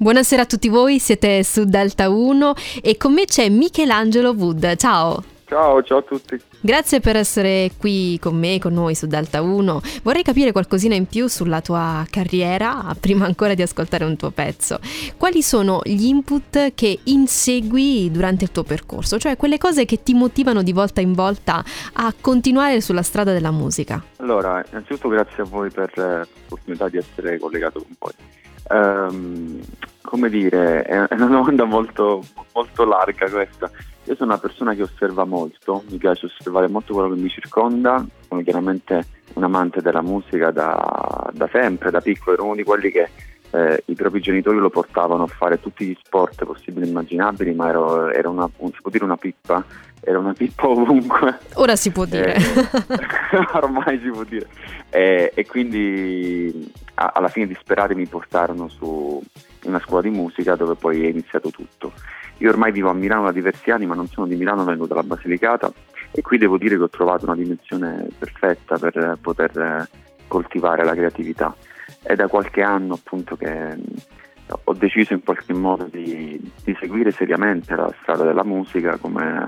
Buonasera a tutti voi, siete su Delta 1 e con me c'è Michelangelo Wood. Ciao! Ciao a tutti. Grazie per essere qui con me, con noi su Delta 1. Vorrei capire qualcosina in più sulla tua carriera, prima ancora di ascoltare un tuo pezzo. Quali sono gli input che insegui durante il tuo percorso? Cioè quelle cose che ti motivano di volta in volta a continuare sulla strada della musica? Allora, innanzitutto grazie a voi per l'opportunità di essere collegato con voi. Come dire, è una domanda molto, molto larga questa. Io sono una persona che osserva molto, mi piace osservare molto quello che mi circonda, sono chiaramente un amante della musica da sempre, da piccolo, ero uno di quelli che i propri genitori lo portavano a fare tutti gli sport possibili e immaginabili, ma era si può dire una pippa? Era una pippa ovunque. Ora si può dire. Ormai si può dire. E quindi alla fine disperati mi portarono su una scuola di musica dove poi è iniziato tutto. Io ormai vivo a Milano da diversi anni, ma non sono di Milano, vengo dalla Basilicata e qui devo dire che ho trovato una dimensione perfetta per poter coltivare la creatività. È da qualche anno appunto che ho deciso in qualche modo di seguire seriamente la strada della musica come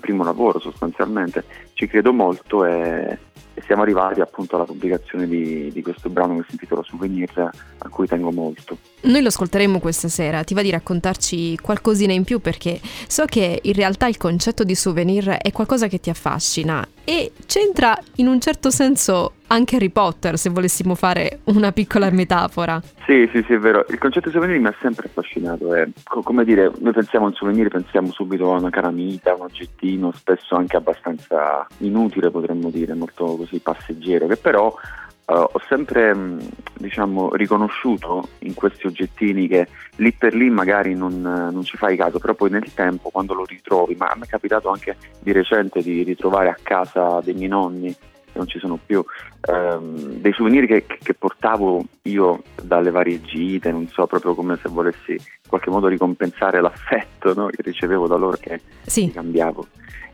primo lavoro sostanzialmente, ci credo molto e siamo arrivati appunto alla pubblicazione di questo brano che si intitola Souvenir, a cui tengo molto. Noi lo ascolteremo questa sera, ti va di raccontarci qualcosina in più, perché so che in realtà il concetto di souvenir è qualcosa che ti affascina e c'entra in un certo senso anche Harry Potter, se volessimo fare una piccola metafora. Sì, è vero, il concetto di souvenir mi ha sempre affascinato, come dire, noi pensiamo a un souvenir, pensiamo subito a una calamita, un oggettino, spesso anche abbastanza inutile potremmo dire, molto così passeggero, che però ho sempre riconosciuto in questi oggettini che lì per lì magari non ci fai caso, però poi nel tempo quando lo ritrovi, ma a me è capitato anche di recente di ritrovare a casa dei miei nonni, non ci sono più, dei souvenir che portavo io dalle varie gite, non so, proprio come se volessi in qualche modo ricompensare l'affetto, no? Che ricevevo da loro, che sì, cambiavo.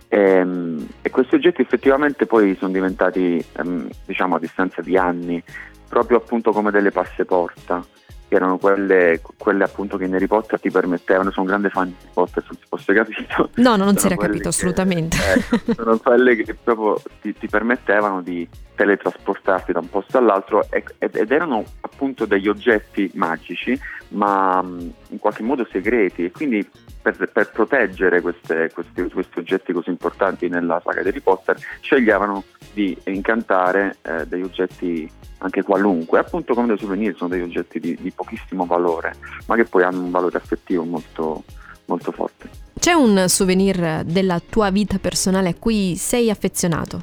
E questi oggetti effettivamente poi sono diventati, a distanza di anni, proprio appunto come delle passeporta, che erano quelle appunto che in Harry Potter ti permettevano. Sono un grande fan di Harry Potter, non si fosse capito. No, non si era capito assolutamente. Sono quelle che proprio ti permettevano di teletrasportarti da un posto all'altro ed erano appunto degli oggetti magici, ma in qualche modo segreti, e quindi per proteggere questi oggetti così importanti nella saga di Harry Potter sceglievano di incantare degli oggetti anche qualunque, appunto come dei souvenir, sono degli oggetti di pochissimo valore, ma che poi hanno un valore affettivo molto, molto forte. C'è un souvenir della tua vita personale a cui sei affezionato?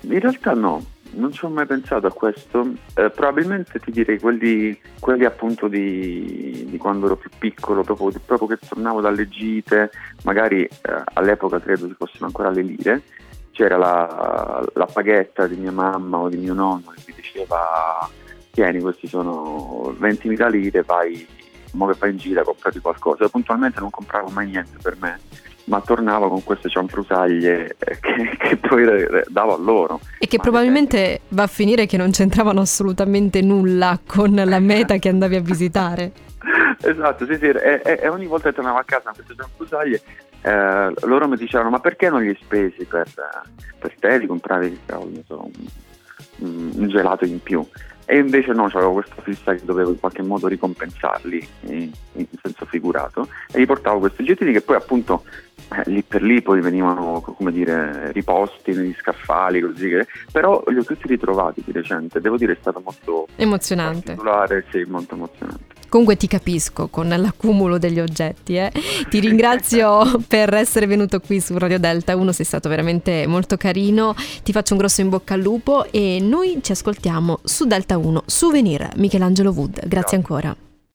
In realtà no, non ci ho mai pensato a questo, probabilmente ti direi quelli appunto di quando ero più piccolo, proprio che tornavo dalle gite, magari all'epoca credo si fossero ancora le lire, c'era la paghetta di mia mamma o di mio nonno che mi diceva: tieni, questi sono 20.000 lire, vai in giro a comprare qualcosa. Puntualmente non compravo mai niente per me, ma tornavo con queste cianfrusaglie che poi davo a loro. E che probabilmente va a finire che non c'entravano assolutamente nulla con la meta che andavi a visitare. Esatto, sì, e ogni volta che tornavo a casa con queste cianfrusaglie, loro mi dicevano: ma perché non li hai spesi per te, li compravi un gelato in più? E invece no, c'avevo questa fissa che dovevo in qualche modo ricompensarli in senso figurato, e gli portavo questi oggettini che poi appunto lì per lì poi venivano, come dire, riposti negli scaffali, così, però li ho tutti ritrovati di recente, devo dire è stato molto emozionante, sì, molto emozionante. Comunque ti capisco con l'accumulo degli oggetti, Ti ringrazio per essere venuto qui su Radio Delta 1, sei stato veramente molto carino, ti faccio un grosso in bocca al lupo e noi ci ascoltiamo su Delta 1, Souvenir, Michelangelo Wood. Grazie ancora.